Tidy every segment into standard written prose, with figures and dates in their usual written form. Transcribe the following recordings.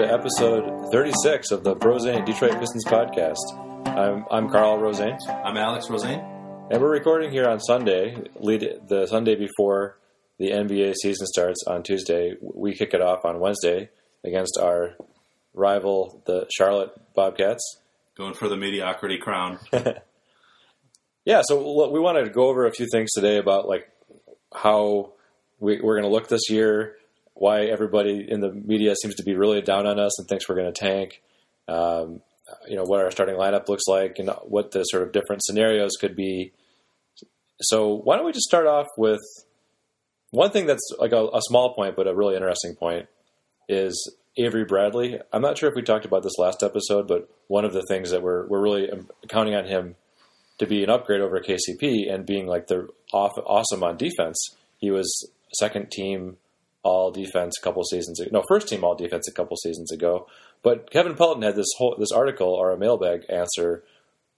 to episode 36 of the Rosane Detroit Pistons Podcast. I'm Carl Rosane. I'm Alex Rosane. And we're recording here on Sunday, the Sunday before the NBA season starts on Tuesday. We kick it off on Wednesday against our rival, the Charlotte Bobcats. Going for the mediocrity crown. Yeah, so we wanted to go over a few things today about like how we're going to look this year, why everybody in the media seems to be really down on us and thinks we're going to tank, what our starting lineup looks like and what the sort of different scenarios could be. So why don't we just start off with one thing that's like a small point but a really interesting point is Avery Bradley. I'm not sure if we talked about this last episode, but one of the things that we're really counting on him to be an upgrade over KCP and being like awesome on defense. He was second team all-defense a couple seasons ago. No, first team all-defense a couple seasons ago. But Kevin Pelton had this article or a mailbag answer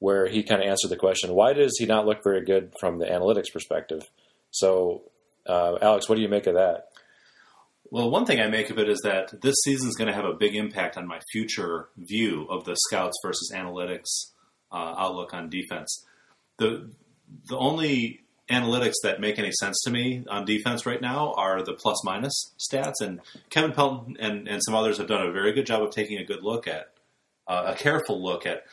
where he kind of answered the question, why does he not look very good from the analytics perspective? So, Alex, what do you make of that? Well, one thing I make of it is that this season's going to have a big impact on my future view of the scouts versus analytics outlook on defense. The only analytics that make any sense to me on defense right now are the plus-minus stats, and Kevin Pelton and some others have done a very good job of taking a good look at, a careful look at,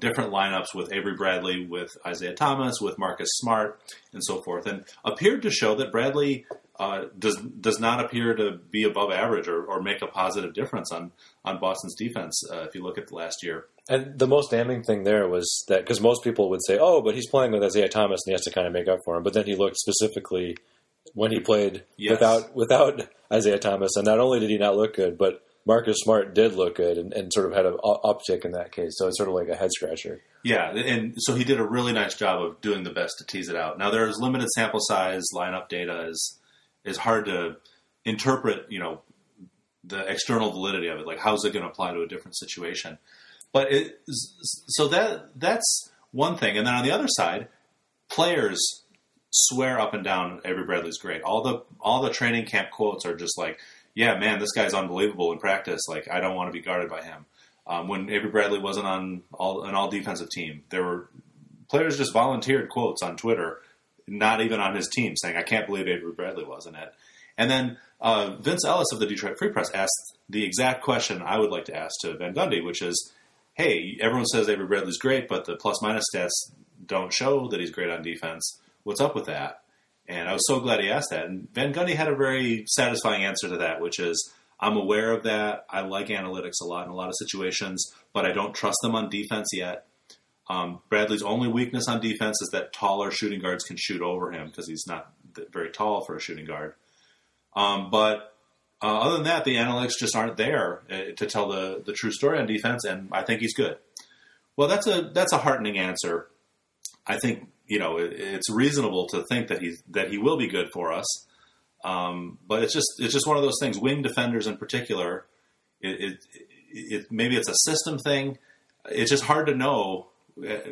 different lineups with Avery Bradley, with Isaiah Thomas, with Marcus Smart, and so forth, and appeared to show that Bradley does not appear to be above average or make a positive difference on Boston's defense if you look at the last year. And the most damning thing there was that, because most people would say, oh, but he's playing with Isaiah Thomas and he has to kind of make up for him. But then he looked specifically when he played without Isaiah Thomas. And not only did he not look good, but Marcus Smart did look good and sort of had an uptick in that case. So it's sort of like a head-scratcher. Yeah, and so he did a really nice job of doing the best to tease it out. Now, there's limited sample size. Lineup data is hard to interpret, the external validity of it. Like, how's it going to apply to a different situation? But that's one thing. And then on the other side, players swear up and down Avery Bradley's great. All the training camp quotes are just like, yeah, man, this guy's unbelievable in practice. Like, I don't want to be guarded by him. When Avery Bradley wasn't on an all-defensive team, there were players just volunteered quotes on Twitter, not even on his team, saying, I can't believe Avery Bradley wasn't it. And then Vince Ellis of the Detroit Free Press asked the exact question I would like to ask to Van Gundy, which is, hey, everyone says Avery Bradley's great, but the plus-minus stats don't show that he's great on defense. What's up with that? And I was so glad he asked that. And Van Gundy had a very satisfying answer to that, which is, I'm aware of that. I like analytics a lot in a lot of situations, but I don't trust them on defense yet. Bradley's only weakness on defense is that taller shooting guards can shoot over him because he's not very tall for a shooting guard. Other than that, the analytics just aren't there to tell the true story on defense, and I think he's good. Well, that's a heartening answer. I think it's reasonable to think that he will be good for us. But it's just one of those things. Wing defenders in particular, maybe it's a system thing. It's just hard to know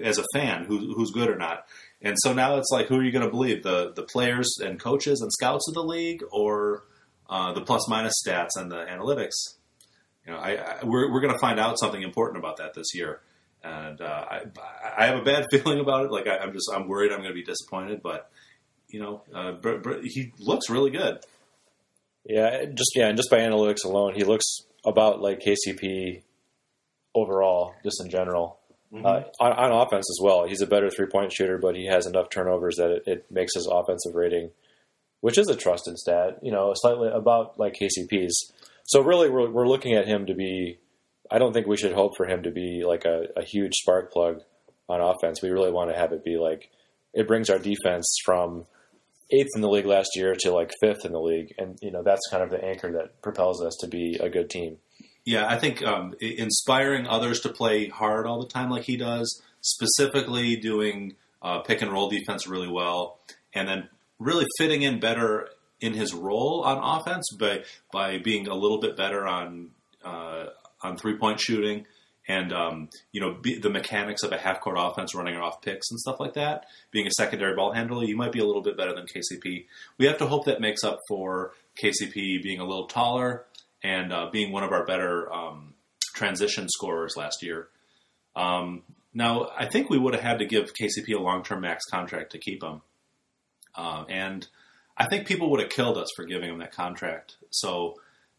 as a fan who's good or not. And so now it's like, who are you going to believe, the players and coaches and scouts of the league, or the plus-minus stats and the analytics? We're going to find out something important about that this year, and I have a bad feeling about it. Like I'm worried I'm going to be disappointed, but he looks really good. And just by analytics alone, he looks about like KCP overall, just in general. Mm-hmm. On offense as well, he's a better three-point shooter, but he has enough turnovers that it makes his offensive rating, which is a trusted stat, slightly about like KCP's. So really we're looking at him to be, I don't think we should hope for him to be like a huge spark plug on offense. We really want to have it be like, it brings our defense from 8th in the league last year to like 5th in the league. And, that's kind of the anchor that propels us to be a good team. Yeah, I think inspiring others to play hard all the time like he does, specifically doing pick and roll defense really well, and then really fitting in better in his role on offense by being a little bit better on three-point shooting and, the mechanics of a half-court offense, running off picks and stuff like that. Being a secondary ball handler, you might be a little bit better than KCP. We have to hope that makes up for KCP being a little taller and being one of our better transition scorers last year. Now, I think we would have had to give KCP a long-term max contract to keep him. And I think people would have killed us for giving him that contract. So,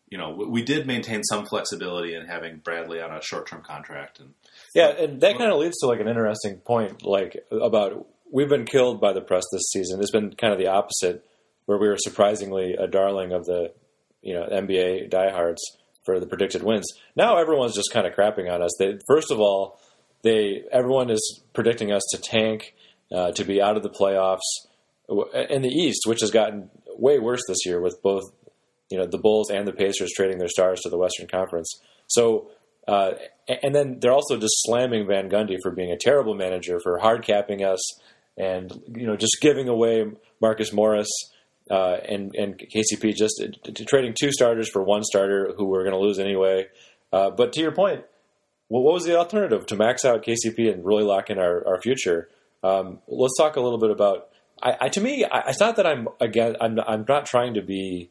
you know, we did maintain some flexibility in having Bradley on a short-term contract. And and that kind of leads to, like, an interesting point, like, about we've been killed by the press this season. It's been kind of the opposite, where we were surprisingly a darling of the, you know, NBA diehards for the predicted wins. Now everyone's just kind of crapping on us. Everyone is predicting us to tank, to be out of the playoffs in the East, which has gotten way worse this year with both, you know, the Bulls and the Pacers trading their stars to the Western Conference. So, and then they're also just slamming Van Gundy for being a terrible manager, for hard capping us, and, you know, just giving away Marcus Morris and KCP, just trading two starters for one starter who we're going to lose anyway. But to your point, well, what was the alternative to max out KCP and really lock in our future? Let's talk a little bit about. It's not that I'm not trying to be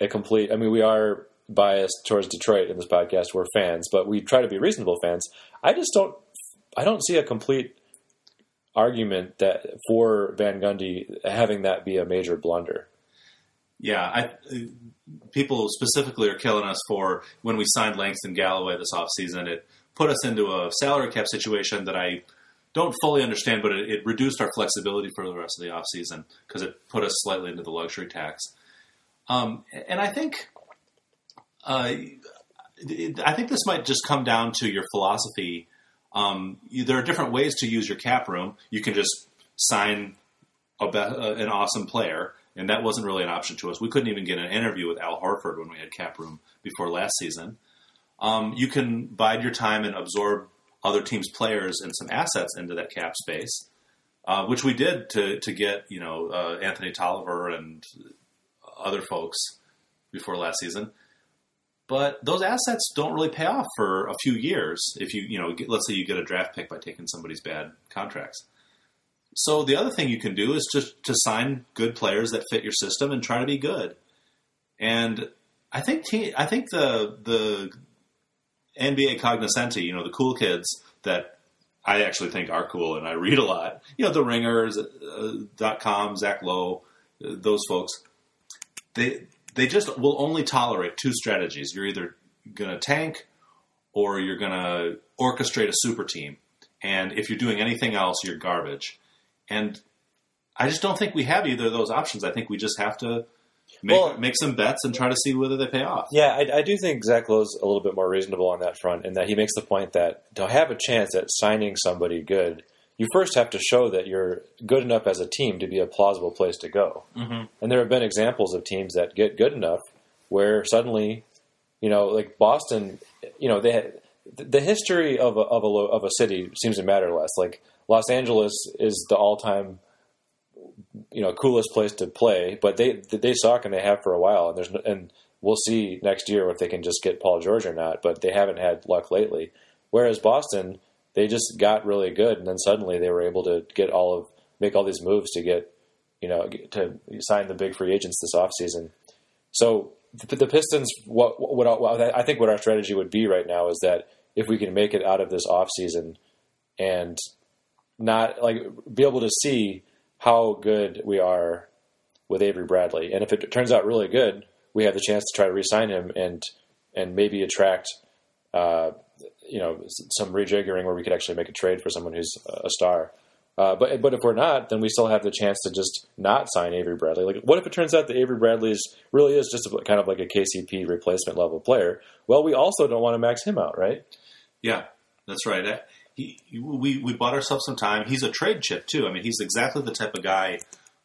a complete. I mean, we are biased towards Detroit in this podcast. We're fans, but we try to be reasonable fans. I just don't. I don't see a complete argument that for Van Gundy having that be a major blunder. Yeah, people specifically are killing us for when we signed Langston Galloway this offseason. It put us into a salary cap situation that I don't fully understand, but it reduced our flexibility for the rest of the offseason because it put us slightly into the luxury tax. And I think this might just come down to your philosophy. There are different ways to use your cap room. You can just sign an awesome player, and that wasn't really an option to us. We couldn't even get an interview with Al Horford when we had cap room before last season. You can bide your time and absorb other teams' players and some assets into that cap space, which we did to get, you know, Anthony Tolliver and other folks before last season. But those assets don't really pay off for a few years if you, let's say you get a draft pick by taking somebody's bad contracts. So the other thing you can do is to sign good players that fit your system and try to be good. And I think the NBA cognoscenti, you know, the cool kids that I actually think are cool and I read a lot, you know, The Ringers, .com, Zach Lowe, those folks, they just will only tolerate two strategies. You're either going to tank or you're going to orchestrate a super team. And if you're doing anything else, you're garbage. And I just don't think we have either of those options. I think we just have to make some bets and try to see whether they pay off. Yeah, I do think Zach Lowe's a little bit more reasonable on that front, in that he makes the point that to have a chance at signing somebody good, you first have to show that you're good enough as a team to be a plausible place to go. Mm-hmm. And there have been examples of teams that get good enough where suddenly, you know, like Boston, you know, they had, the history of a city seems to matter less. Like Los Angeles is the all-time, you know, coolest place to play, but they suck and they have for a while. And and we'll see next year if they can just get Paul George or not. But they haven't had luck lately. Whereas Boston, they just got really good, and then suddenly they were able to make all these moves to get, you know, to sign the big free agents this offseason. So the Pistons, I think what our strategy would be right now is that if we can make it out of this offseason and not like be able to see how good we are with Avery Bradley, and if it turns out really good, we have the chance to try to re-sign him and maybe attract some rejiggering where we could actually make a trade for someone who's a star. But if we're not, then we still have the chance to just not sign Avery Bradley. Like, what if it turns out that Avery Bradley really is just kind of like a KCP replacement level player? Well, we also don't want to max him out, right? Yeah, that's right. We bought ourselves some time. He's a trade chip too. I mean, he's exactly the type of guy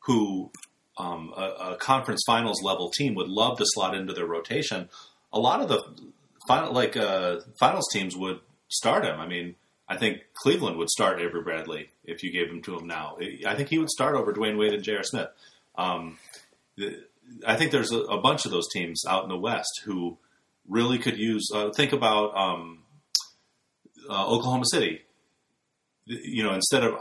who a conference finals level team would love to slot into their rotation. A lot of the finals teams would start him. I mean, I think Cleveland would start Avery Bradley if you gave him to him now. I think he would start over Dwayne Wade and J.R. Smith. I think there's a bunch of those teams out in the West who really could use – think about Oklahoma City. you know, instead of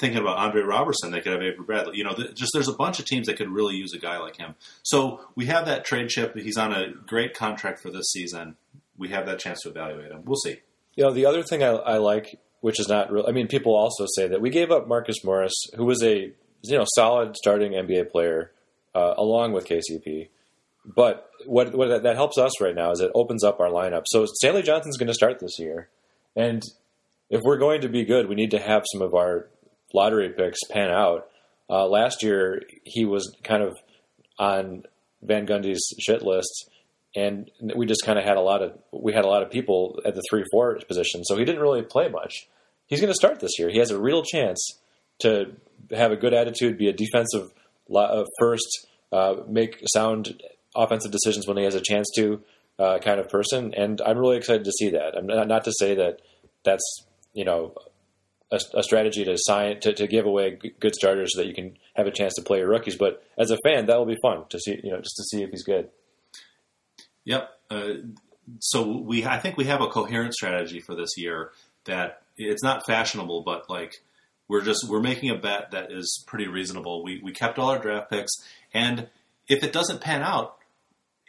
thinking about Andre Roberson, they could have Avery Bradley. You know, just there's a bunch of teams that could really use a guy like him. So we have that trade chip. He's on a great contract for this season. We have that chance to evaluate him. We'll see. You know, the other thing I like, which is not real. I mean, people also say that we gave up Marcus Morris, who was a, you know, solid starting NBA player along with KCP. But what that helps us right now is it opens up our lineup. So Stanley Johnson's going to start this year, and if we're going to be good, we need to have some of our lottery picks pan out. Last year, he was kind of on Van Gundy's shit list, and we just kind of had a lot of people at the 3-4 position, so he didn't really play much. He's going to start this year. He has a real chance to have a good attitude, be a defensive first, make sound offensive decisions when he has a chance to kind of person, and I'm really excited to see that. I'm not to say that that's, you know, a strategy to sign to give away good starters so that you can have a chance to play your rookies. But as a fan, that will be fun to see, you know, just to see if he's good. Yep. So I think we have a coherent strategy for this year that it's not fashionable, but like we're making a bet that is pretty reasonable. We kept all our draft picks, and if it doesn't pan out,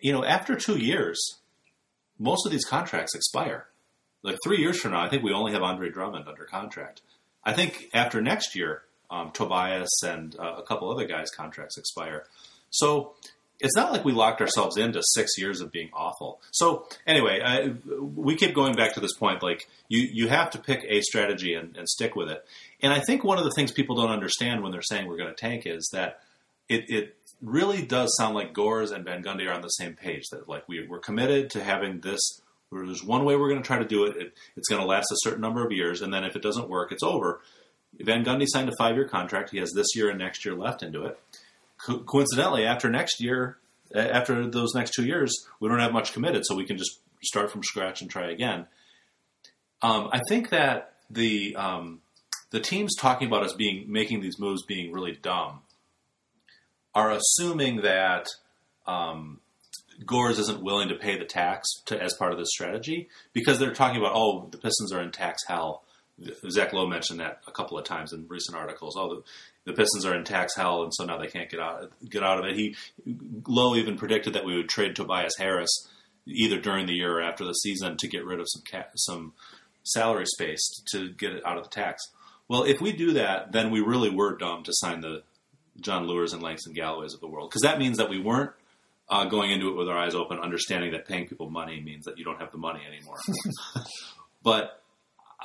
you know, after 2 years, most of these contracts expire. Like 3 years from now, I think we only have Andre Drummond under contract. I think after next year, Tobias and a couple other guys' contracts expire. So it's not like we locked ourselves into 6 years of being awful. So anyway, we keep going back to this point. Like you have to pick a strategy and stick with it. And I think one of the things people don't understand when they're saying we're going to tank is that it really does sound like Gores and Van Gundy are on the same page. That like we're committed to having this. There's one way we're going to try to do it. It's going to last a certain number of years, and then if it doesn't work, it's over. Van Gundy signed a 5-year contract. He has this year and next year left into it. Coincidentally, after those next 2 years, we don't have much committed, so we can just start from scratch and try again. I think that the teams talking about us making these moves being really dumb are assuming that Gores isn't willing to pay the tax as part of this strategy, because they're talking about, oh, the Pistons are in tax hell. Zach Lowe mentioned that a couple of times in recent articles. Oh, the Pistons are in tax hell, and so now they can't get out of it. Lowe even predicted that we would trade Tobias Harris either during the year or after the season to get rid of some salary space to get it out of the tax. Well, if we do that, then we really were dumb to sign the Jon Leuers and Langston Galloways of the world, because that means that we weren't going into it with our eyes open, understanding that paying people money means that you don't have the money anymore. But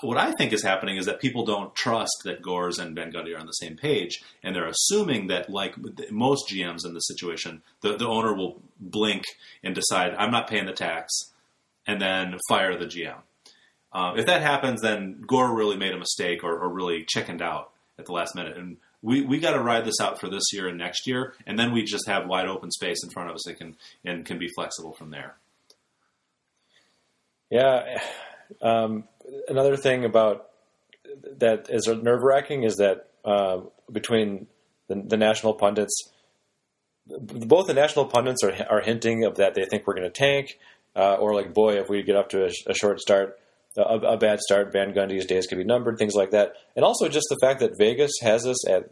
what I think is happening is that people don't trust that Gores and Van Gundy are on the same page, and they're assuming that, like most GMs in this situation, the owner will blink and decide, I'm not paying the tax, and then fire the GM. If that happens, then Gore really made a mistake or really chickened out at the last minute, and we got to ride this out for this year and next year, and then we just have wide open space in front of us that can be flexible from there. Yeah. Another thing about that is nerve wracking is that between the national pundits, both the national pundits are hinting of that they think we're going to tank, or like, boy, if we get up to a short start, a bad start, Van Gundy's days could be numbered, things like that. And also just the fact that Vegas has us at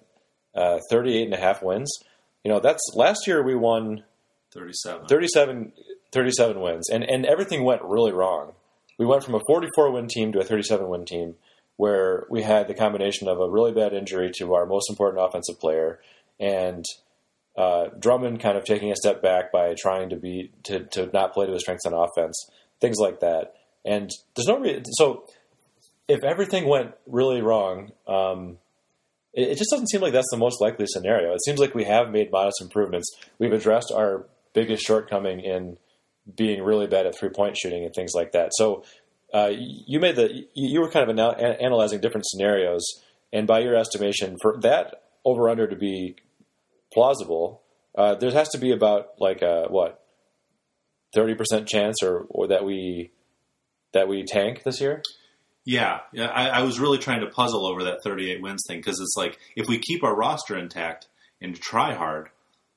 38.5 wins. You know, that's last year we won 37 wins, and everything went really wrong. We went from a 44-win team to a 37-win team, where we had the combination of a really bad injury to our most important offensive player and Drummond kind of taking a step back by trying to not play to his strengths on offense, things like that. And there's no reason. So if everything went really wrong, it just doesn't seem like that's the most likely scenario. It seems like we have made modest improvements. We've addressed our biggest shortcoming in being really bad at three-point shooting and things like that. So you were kind of analyzing different scenarios, and by your estimation, for that over/under to be plausible, there has to be about 30% chance or that we tank this year? Yeah. I was really trying to puzzle over that 38 wins thing, because it's like, if we keep our roster intact and try hard,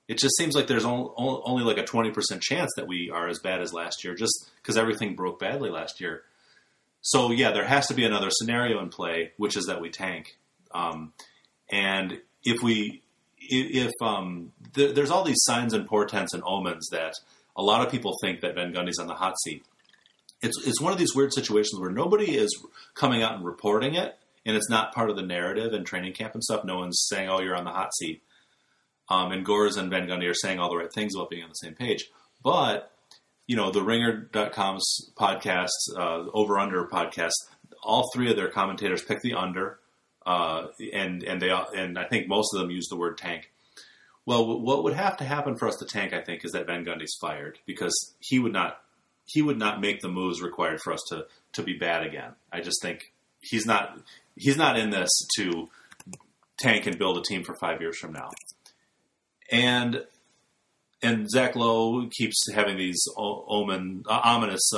it just seems like there's only like a 20% chance that we are as bad as last year, just because everything broke badly last year. So, yeah, there has to be another scenario in play, which is that we tank. And if we, there's all these signs and portents and omens that a lot of people think that Van Gundy's on the hot seat. It's one of these weird situations where nobody is coming out and reporting it, and it's not part of the narrative and training camp and stuff. No one's saying, oh, you're on the hot seat. And Gores and Van Gundy are saying all the right things about being on the same page. But, you know, the Ringer.com's podcast, Over Under podcast, all three of their commentators pick the under, and I think most of them use the word tank. Well, what would have to happen for us to tank, I think, is that Van Gundy's fired, because he would not make the moves required for us to be bad again. I just think he's not in this to tank and build a team for 5 years from now. And Zach Lowe keeps having these ominous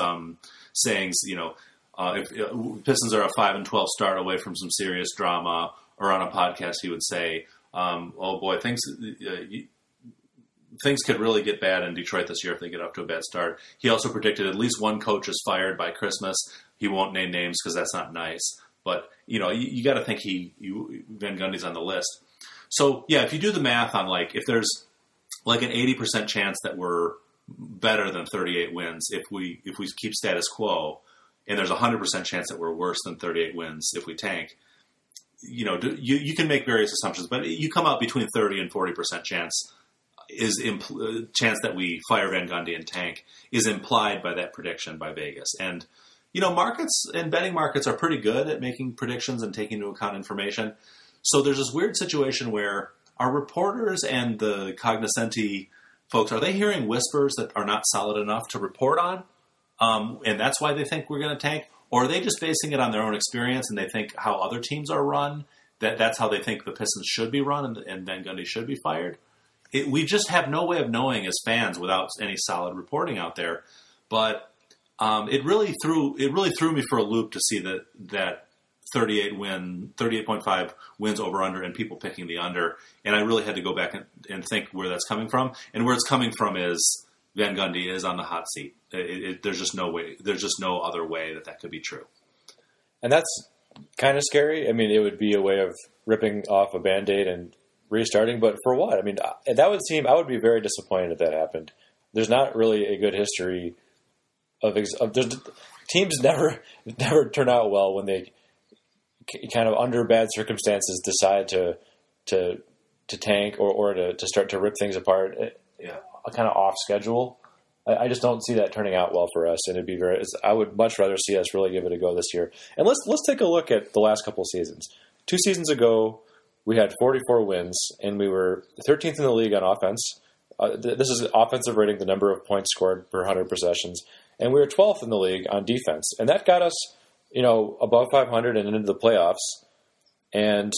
sayings, you know, if Pistons are a 5-12 start away from some serious drama, or on a podcast he would say, oh boy, things could really get bad in Detroit this year if they get off to a bad start. He also predicted at least one coach is fired by Christmas. He won't name names because that's not nice. But, you know, you got to think Van Gundy's on the list. So, yeah, if you do the math on, like, if there's like an 80% chance that we're better than 38 wins if we keep status quo, and there's a 100% chance that we're worse than 38 wins if we tank, you know, you can make various assumptions, but you come out between 30 and 40% chance chance that we fire Van Gundy and tank is implied by that prediction by Vegas. And, you know, markets and betting markets are pretty good at making predictions and taking into account information. So there's this weird situation where our reporters and the cognoscenti folks, are they hearing whispers that are not solid enough to report on? And that's why they think we're going to tank? Or are they just basing it on their own experience and they think how other teams are run, that's how they think the Pistons should be run and Van Gundy should be fired? We just have no way of knowing as fans without any solid reporting out there. But it really threw me for a loop to see that 38.5 wins over under and people picking the under. And I really had to go back and think where that's coming from. And where it's coming from is Van Gundy is on the hot seat. There's just no way. There's just no other way that could be true. And that's kind of scary. I mean, it would be a way of ripping off a Band-Aid and restarting, but for what? I mean, I would be very disappointed if that happened. There's not really a good history of teams never turn out well when they kind of under bad circumstances decide to tank or to start to rip things apart, yeah, kind of off schedule. I just don't see that turning out well for us, and I would much rather see us really give it a go this year. And let's take a look at the last couple of seasons. 2 seasons ago, we had 44 wins, and we were 13th in the league on offense. This is offensive rating, the number of points scored per 100 possessions. And we were 12th in the league on defense. And that got us, you know, above 500 and into the playoffs. And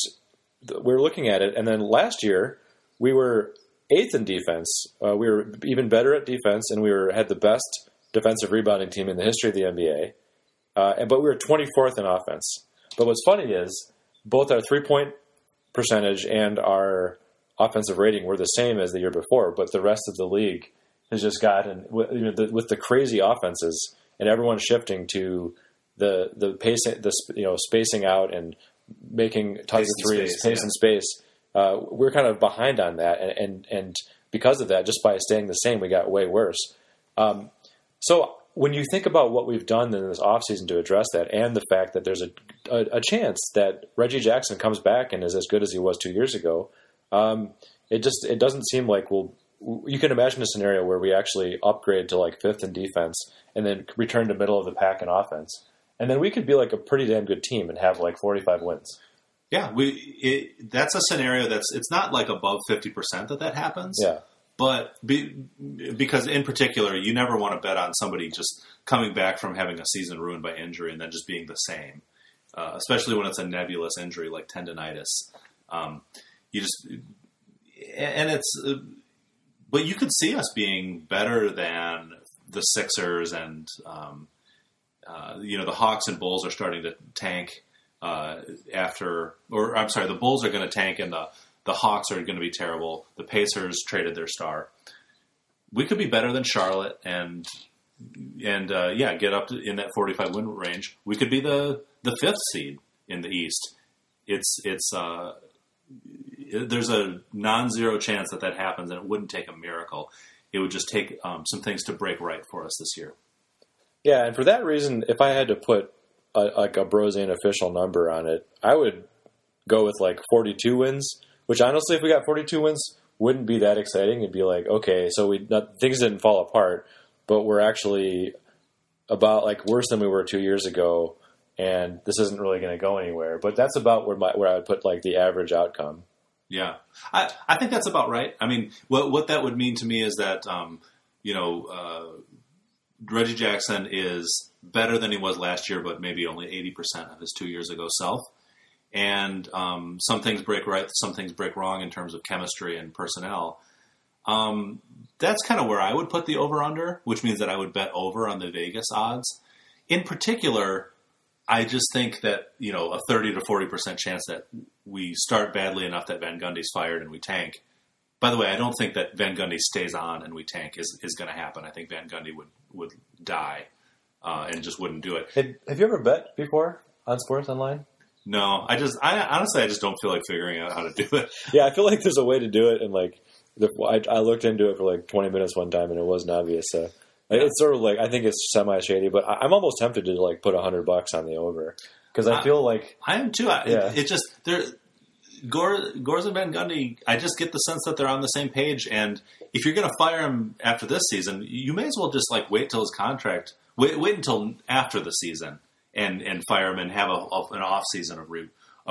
we're looking at it. And then last year, we were 8th in defense. We were even better at defense, and we had the best defensive rebounding team in the history of the NBA. But we were 24th in offense. But what's funny is both our three-point percentage and our offensive rating were the same as the year before, but the rest of the league has just gotten, you know, with the crazy offenses and everyone shifting to the pace, the, you know, spacing out and making tons of threes, space, pace, yeah, and space. We're kind of behind on that, and because of that, just by staying the same, we got way worse. So when you think about what we've done in this offseason to address that, and the fact that there's a chance that Reggie Jackson comes back and is as good as he was 2 years ago, it doesn't seem like you can imagine a scenario where we actually upgrade to like 5th in defense and then return to middle of the pack in offense. And then we could be like a pretty damn good team and have like 45 wins. Yeah, that's a scenario it's not like above 50% that happens. Yeah. But because in particular, you never want to bet on somebody just coming back from having a season ruined by injury and then just being the same, especially when it's a nebulous injury like tendonitis. But you could see us being better than the Sixers and, you know, the Hawks and Bulls are starting to tank the Bulls are going to tank and the Hawks are going to be terrible. The Pacers traded their star. We could be better than Charlotte and and get up to, in that 45 win range, we could be the fifth seed in the East. There's a non-zero chance that happens, and it wouldn't take a miracle. It would just take some things to break right for us this year. Yeah, and for that reason, if I had to put a Brosane official number on it, I would go with 42 wins, which honestly, if we got 42 wins, wouldn't be that exciting. It'd be like, okay, so things didn't fall apart, but we're actually about worse than we were 2 years ago, and this isn't really going to go anywhere. But that's about where I would put the average outcome. Yeah, I think that's about right. I mean, what that would mean to me is that Reggie Jackson is better than he was last year, but maybe only 80% of his 2 years ago self. And some things break right, some things break wrong in terms of chemistry and personnel. That's kind of where I would put the over-under, which means that I would bet over on the Vegas odds. In particular, I just think that, a 30 to 40% chance that we start badly enough that Van Gundy's fired and we tank. By the way, I don't think that Van Gundy stays on and we tank is going to happen. I think Van Gundy would die and just wouldn't do it. Have you ever bet before on sports online? No, I just don't feel like figuring out how to do it. Yeah, I feel like there's a way to do it, and I looked into it for 20 minutes one time, and it wasn't obvious. So it's sort of I think it's semi shady, but I'm almost tempted to put $100 on the over because I feel like I am too. It just there. Gores and Van Gundy, I just get the sense that they're on the same page. And if you're going to fire him after this season, you may as well just wait till his contract, wait until after the season, and fire him and have an off season of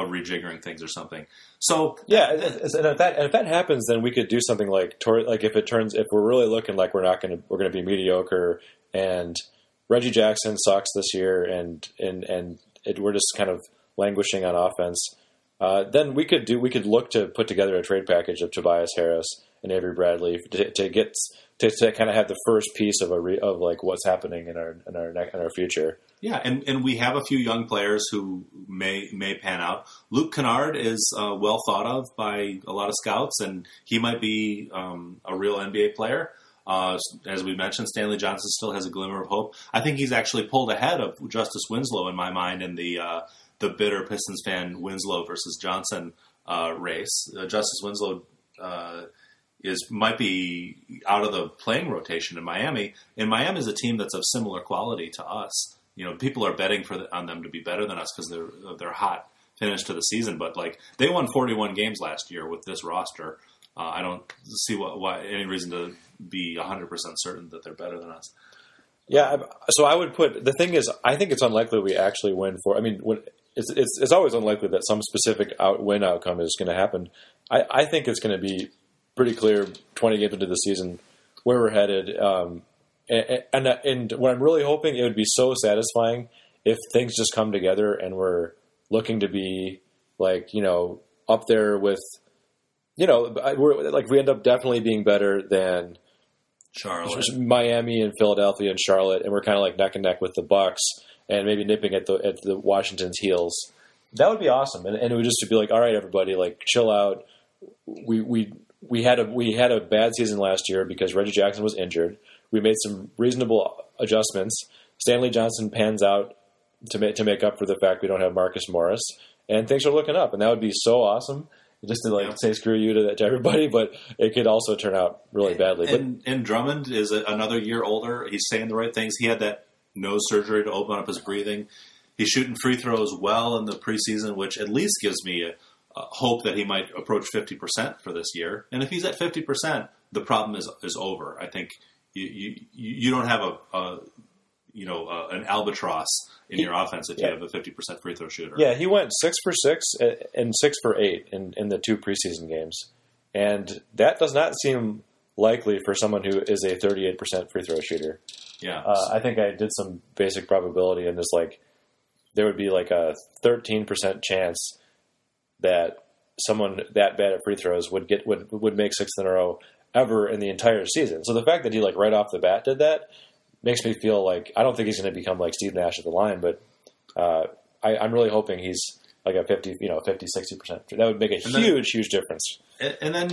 rejiggering things or something. So yeah, and if that happens, then we could do something if we're really looking like we're going to be mediocre and Reggie Jackson sucks this year and we're just kind of languishing on offense. Then we could look to put together a trade package of Tobias Harris and Avery Bradley to kind of have the first piece of what's happening in our future. Yeah, and we have a few young players who may pan out. Luke Kennard is well thought of by a lot of scouts, and he might be a real NBA player. As we mentioned, Stanley Johnson still has a glimmer of hope. I think he's actually pulled ahead of Justice Winslow in my mind in the bitter Pistons fan Winslow versus Johnson race. Justice Winslow might be out of the playing rotation in Miami. And Miami is a team that's of similar quality to us. People are betting on them to be better than us because they're hot finish to the season. But they won 41 games last year with this roster. I don't see why any reason to be 100% certain that they're better than us. Yeah, so I would put the thing is I think it's unlikely we actually win for. I mean, it's always unlikely that some specific win outcome is going to happen. I think it's going to be pretty clear 20 games into the season where we're headed. And what I'm really hoping it would be so satisfying if things just come together and we're looking to be up there with we end up definitely being better than Charlotte, Miami, and Philadelphia, and Charlotte, and we're kind of neck and neck with the Bucks, and maybe nipping at the Washington's heels. That would be awesome, and it would just be all right, everybody, chill out. We had a bad season last year because Reggie Jackson was injured. We made some reasonable adjustments. Stanley Johnson pans out to make up for the fact we don't have Marcus Morris, and things are looking up, and that would be so awesome. Just to say screw you to everybody, but it could also turn out really badly. And Drummond is another year older. He's saying the right things. He had that nose surgery to open up his breathing. He's shooting free throws well in the preseason, which at least gives me a hope that he might approach 50% for this year. And if he's at 50%, the problem is over. I think you don't have an albatross in your offense if you have a 50% free throw shooter. Yeah, he went 6 for 6 and 6 for 8 in the two preseason games, and that does not seem likely for someone who is a 38% free throw shooter. Yeah, I think I did some basic probability, and just there would be a 13% chance that someone that bad at free throws would make sixth in a row ever in the entire season. So the fact that he right off the bat did that makes me feel I don't think he's going to become Steve Nash at the line, but I'm really hoping he's a 50, 60%. That would make huge difference. And then,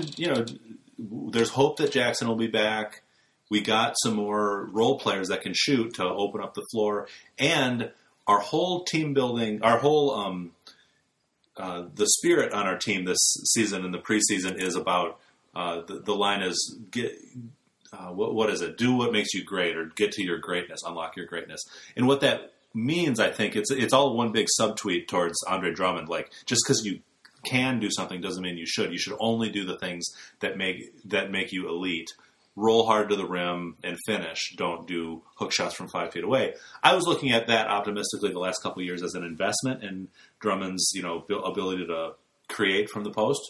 there's hope that Jackson will be back. We got some more role players that can shoot to open up the floor. And our whole team building, our whole the spirit on our team this season and the preseason is about the line is what is it? Do what makes you great, or get to your greatness, unlock your greatness. And what that means, I think, it's all one big subtweet towards Andre Drummond. Like, just because you can do something doesn't mean you should. You should only do the things that make you elite. Roll hard to the rim and finish. Don't do hook shots from 5 feet away. I was looking at that optimistically the last couple of years as an investment in Drummond's, ability to create from the post.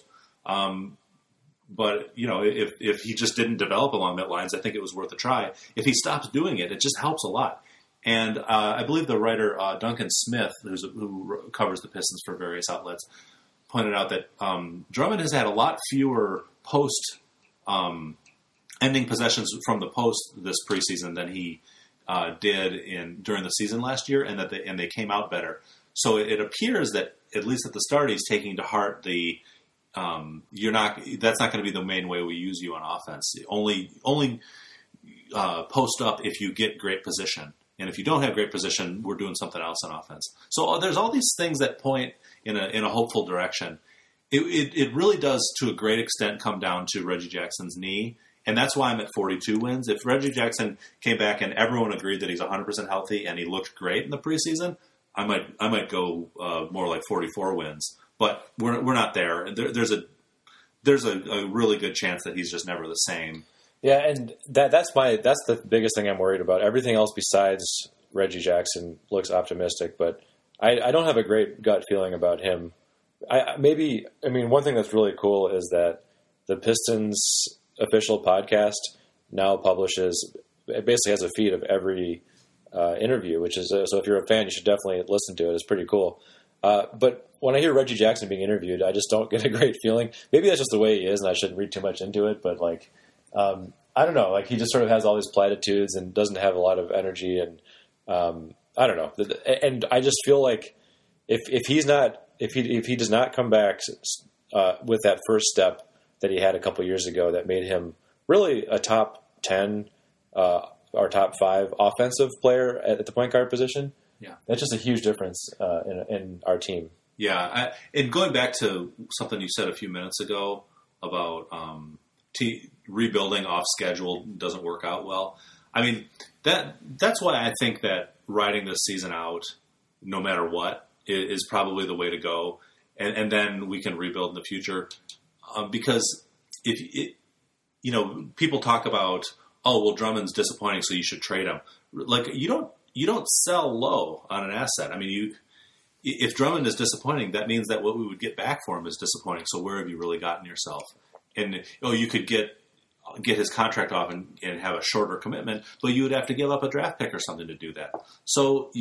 But, if he just didn't develop along that lines, I think it was worth a try. If he stops doing it, it just helps a lot. And I believe the writer Duncan Smith, who covers the Pistons for various outlets, pointed out that Drummond has had a lot fewer ending possessions from the post this preseason than he did during the season last year, and they came out better. So it appears that, at least at the start, he's taking to heart the that's not going to be the main way we use you on offense. Only post up if you get great position, and if you don't have great position, we're doing something else on offense. So there's all these things that point in a hopeful direction. It really does, to a great extent, come down to Reggie Jackson's knee. And that's why I'm at 42 wins. If Reggie Jackson came back and everyone agreed that he's 100% healthy and he looked great in the preseason, I might go more like 44 wins. But we're not there. There's a really good chance that he's just never the same. Yeah, and that's the biggest thing I'm worried about. Everything else besides Reggie Jackson looks optimistic, but I don't have a great gut feeling about him. One thing that's really cool is that the Pistons official podcast now publishes, it basically has a feed of every interview, which is, so if you're a fan, you should definitely listen to it. It's pretty cool. But when I hear Reggie Jackson being interviewed, I just don't get a great feeling. Maybe that's just the way he is and I shouldn't read too much into it, but I don't know. He just sort of has all these platitudes and doesn't have a lot of energy. And I don't know. And I just feel like if he does not come back with that first step that he had a couple years ago that made him really a top 10 or top 5 offensive player at the point guard position. Yeah, that's just a huge difference in our team. Yeah, and going back to something you said a few minutes ago about rebuilding off schedule doesn't work out well. I mean, that's why I think that riding this season out, no matter what, is probably the way to go, and then we can rebuild in the future. Because people talk about, Drummond's disappointing, so you should trade him. Like, you don't sell low on an asset. I mean, if Drummond is disappointing, that means that what we would get back for him is disappointing. So where have you really gotten yourself? And you could get his contract off and have a shorter commitment, but you would have to give up a draft pick or something to do that. So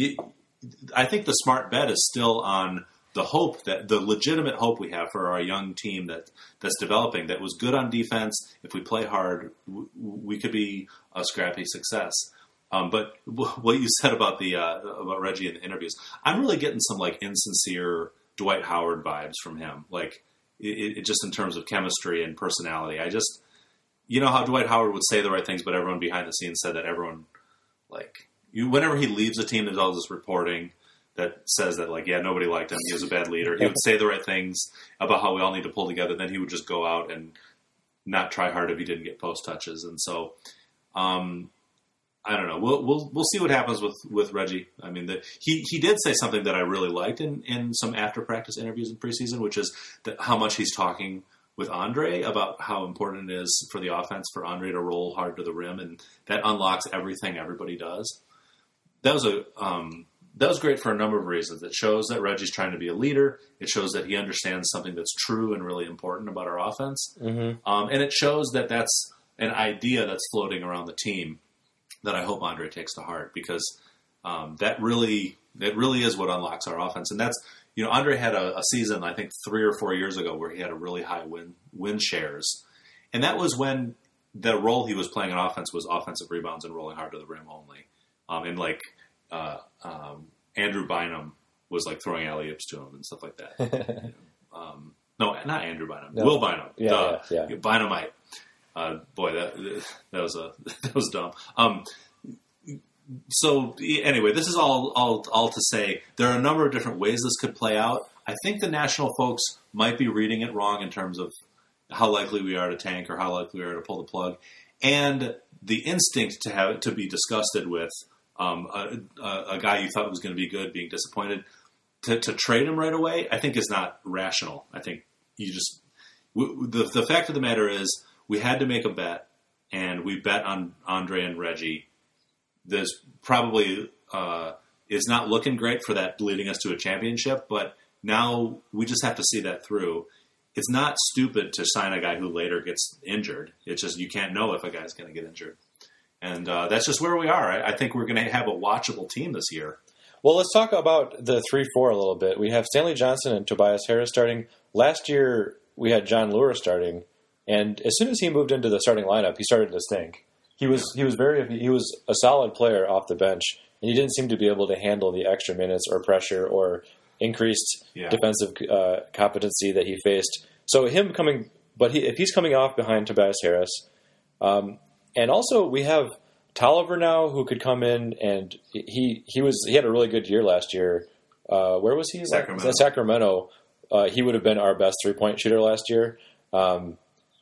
I think the smart bet is still on the hope that the legitimate hope we have for our young team that's developing, that was good on defense. If we play hard, we could be a scrappy success. But what you said about about Reggie in the interviews, I'm really getting some insincere Dwight Howard vibes from him. Like it just in terms of chemistry and personality. I just, how Dwight Howard would say the right things, but everyone behind the scenes said that everyone whenever he leaves a team, there's all this reporting that says that, nobody liked him. He was a bad leader. He would say the right things about how we all need to pull together. Then he would just go out and not try hard if he didn't get post touches. And so, I don't know. We'll see what happens with Reggie. I mean, he did say something that I really liked in some after practice interviews in preseason, which is that how much he's talking with Andre about how important it is for the offense for Andre to roll hard to the rim. And that unlocks everything everybody does. That was That was great for a number of reasons. It shows that Reggie's trying to be a leader. It shows that he understands something that's true and really important about our offense. Mm-hmm. And it shows that that's an idea that's floating around the team that I hope Andre takes to heart, because that really is what unlocks our offense. And that's, Andre had a season, I think 3 or 4 years ago, where he had a really high win shares. And that was when the role he was playing in offense was offensive rebounds and rolling hard to the rim only. Andrew Bynum was throwing alley-oops to him and stuff like that. No, not Andrew Bynum. No. Will Bynum. Yeah, Bynumite. Boy, that was dumb. So anyway, this is all to say there are a number of different ways this could play out. I think the national folks might be reading it wrong in terms of how likely we are to tank or how likely we are to pull the plug, and the instinct to have it to be disgusted with a guy you thought was going to be good being disappointed to trade him right away. I think is not rational. I think you just the fact of the matter is we had to make a bet, and we bet on Andre and Reggie. This probably is not looking great for that leading us to a championship, but now we just have to see that through. It's not stupid to sign a guy who later gets injured. It's just you can't know if a guy's going to get injured. And that's just where we are. I think we're going to have a watchable team this year. Well, let's talk about the 3-4 a little bit. We have Stanley Johnson and Tobias Harris starting. Last year we had Jon Leuer starting, and as soon as he moved into the starting lineup, he started to stink. He was a solid player off the bench, and he didn't seem to be able to handle the extra minutes or pressure or increased defensive competency that he faced. So him coming, but if he's coming off behind Tobias Harris, and also we have Tolliver now who could come in, and he had a really good year last year. Where was he? Sacramento. Sacramento. He would have been our best 3-point shooter last year.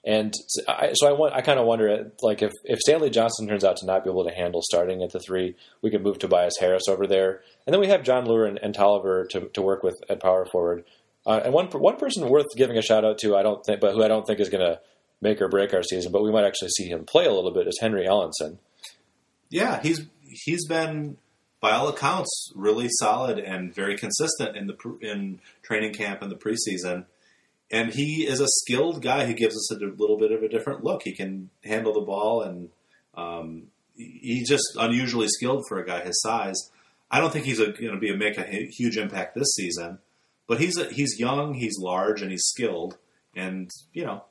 And I kind of wonder, like, if Stanley Johnson turns out to not be able to handle starting at the 3, we could move Tobias Harris over there, and then we have Jon Leuer and Tolliver to work with at power forward. And one person worth giving a shout out to, but who I don't think is going to make or break our season, but we might actually see him play a little bit, is Henry Ellenson. Yeah, he's been by all accounts really solid and very consistent in training camp and the preseason. And he is a skilled guy who gives us a little bit of a different look. He can handle the ball, and he's just unusually skilled for a guy his size. I don't think he's going to make a huge impact this season, but he's young, he's large, and he's skilled. And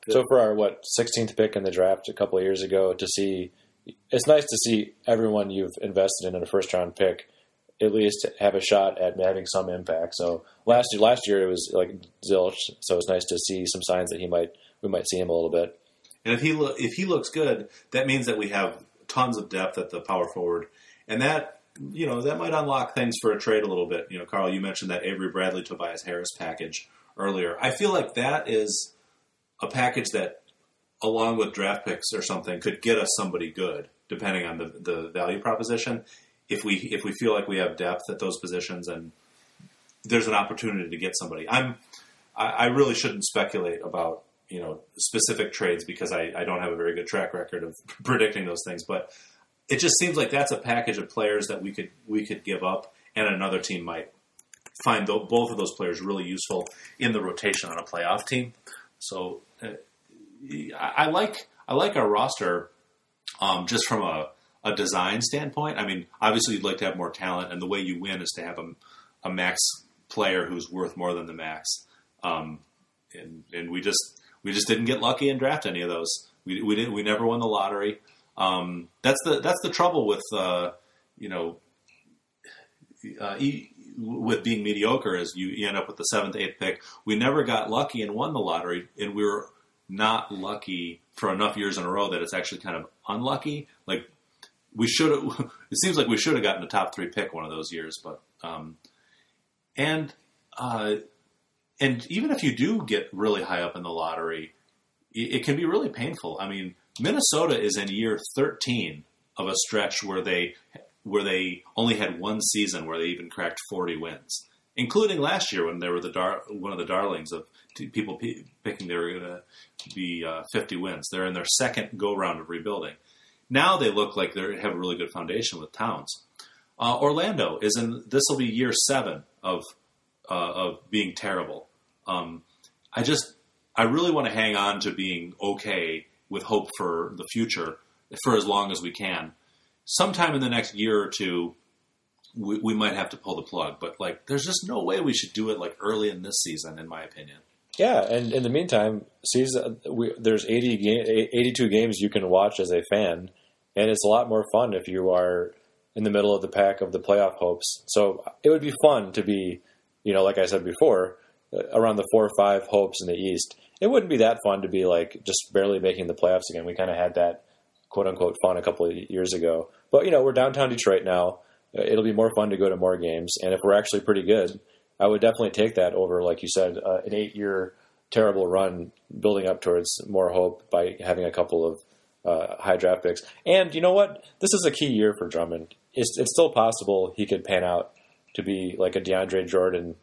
so for our 16th pick in the draft a couple of years ago, it's nice to see everyone you've invested in a first round pick at least have a shot at having some impact. So last year it was like zilch. So it's nice to see some signs that we might see him a little bit. And if he looks good, that means that we have tons of depth at the power forward, and that might unlock things for a trade a little bit. Carl, you mentioned that Avery Bradley, Tobias Harris package earlier. I feel like that is a package that, along with draft picks or something, could get us somebody good, depending on the value proposition. If we feel like we have depth at those positions and there's an opportunity to get somebody, I really shouldn't speculate about specific trades because I don't have a very good track record of predicting those things. But it just seems like that's a package of players that we could give up, and another team might find both of those players really useful in the rotation on a playoff team. So I like our roster just from a design standpoint. I mean, obviously you'd like to have more talent, and the way you win is to have a max player who's worth more than the max. And we just didn't get lucky and draft any of those. We never won the lottery. That's the trouble with with being mediocre is you end up with the 7th, 8th pick. We never got lucky and won the lottery, and we were not lucky for enough years in a row that it's actually kind of unlucky. Like, it seems like we should have gotten a top 3 pick one of those years, but and even if you do get really high up in the lottery, it can be really painful. I mean, Minnesota is in year 13 of a stretch where they only had one season where they even cracked 40 wins, including last year when they were one of the darlings of people picking they were going to be 50 wins. They're in their second go round of rebuilding. Now they look like they have a really good foundation with Towns. Orlando is this will be year 7 of being terrible. I really want to hang on to being okay with hope for the future for as long as we can. Sometime in the next year or two, we might have to pull the plug, but there's just no way we should do it early in this season, in my opinion. Yeah, and in the meantime, there's 82 games you can watch as a fan, and it's a lot more fun if you are in the middle of the pack of the playoff hopes. So it would be fun to be, like I said before, around the 4 or 5 hopes in the East, it wouldn't be that fun to be like just barely making the playoffs again. We kind of had that quote unquote fun a couple of years ago, but you know, we're downtown Detroit now. It'll be more fun to go to more games. And if we're actually pretty good, I would definitely take that over, like you said, an 8-year terrible run building up towards more hope by having a couple of high draft picks. And you know what? This is a key year for Drummond. It's still possible he could pan out to be like a DeAndre Jordan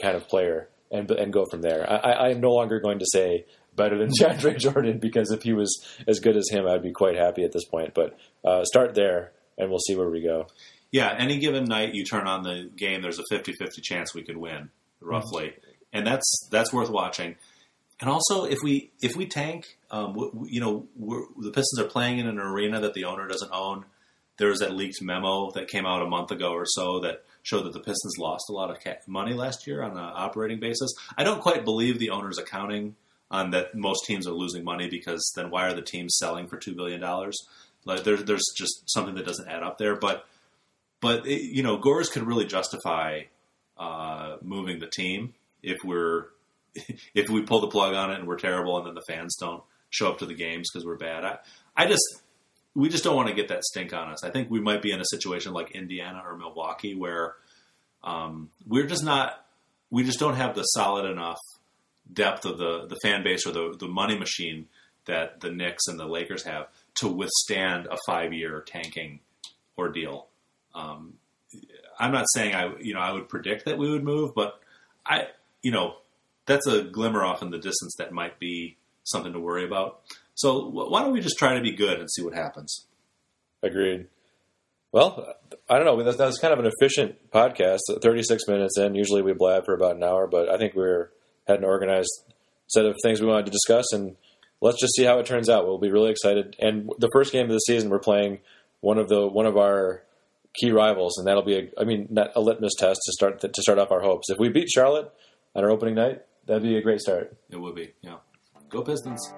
kind of player and go from there. I am no longer going to say better than DeAndre Jordan, because if he was as good as him, I'd be quite happy at this point. But start there, and we'll see where we go. Yeah, any given night you turn on the game, there's a 50-50 chance we could win, roughly. Mm-hmm. And that's worth watching. And also, if we tank, the Pistons are playing in an arena that the owner doesn't own. There was that leaked memo that came out a month ago or so that showed that the Pistons lost a lot of money last year on an operating basis. I don't quite believe the owner's accounting on that most teams are losing money, because then why are the teams selling for $2 billion? Like there's just something that doesn't add up there. But it, you know, Gores could really justify moving the team if we pull the plug on it and we're terrible, and then the fans don't show up to the games because we're bad. We just don't want to get that stink on us. I think we might be in a situation like Indiana or Milwaukee where we just don't have the solid enough depth of the fan base or the money machine that the Knicks and the Lakers have to withstand a 5-year tanking ordeal. I'm not saying I would predict that we would move, but that's a glimmer off in the distance that might be something to worry about. So why don't we just try to be good and see what happens? Agreed. Well, I don't know. That was kind of an efficient podcast, 36 minutes in. Usually we blab for about an hour, but I think we had an organized set of things we wanted to discuss, and let's just see how it turns out. We'll be really excited. And the first game of the season, we're playing one of our key rivals, and that'll be a litmus test to start off our hopes. If we beat Charlotte on our opening night, that'd be a great start. It would be, yeah. Go Pistons.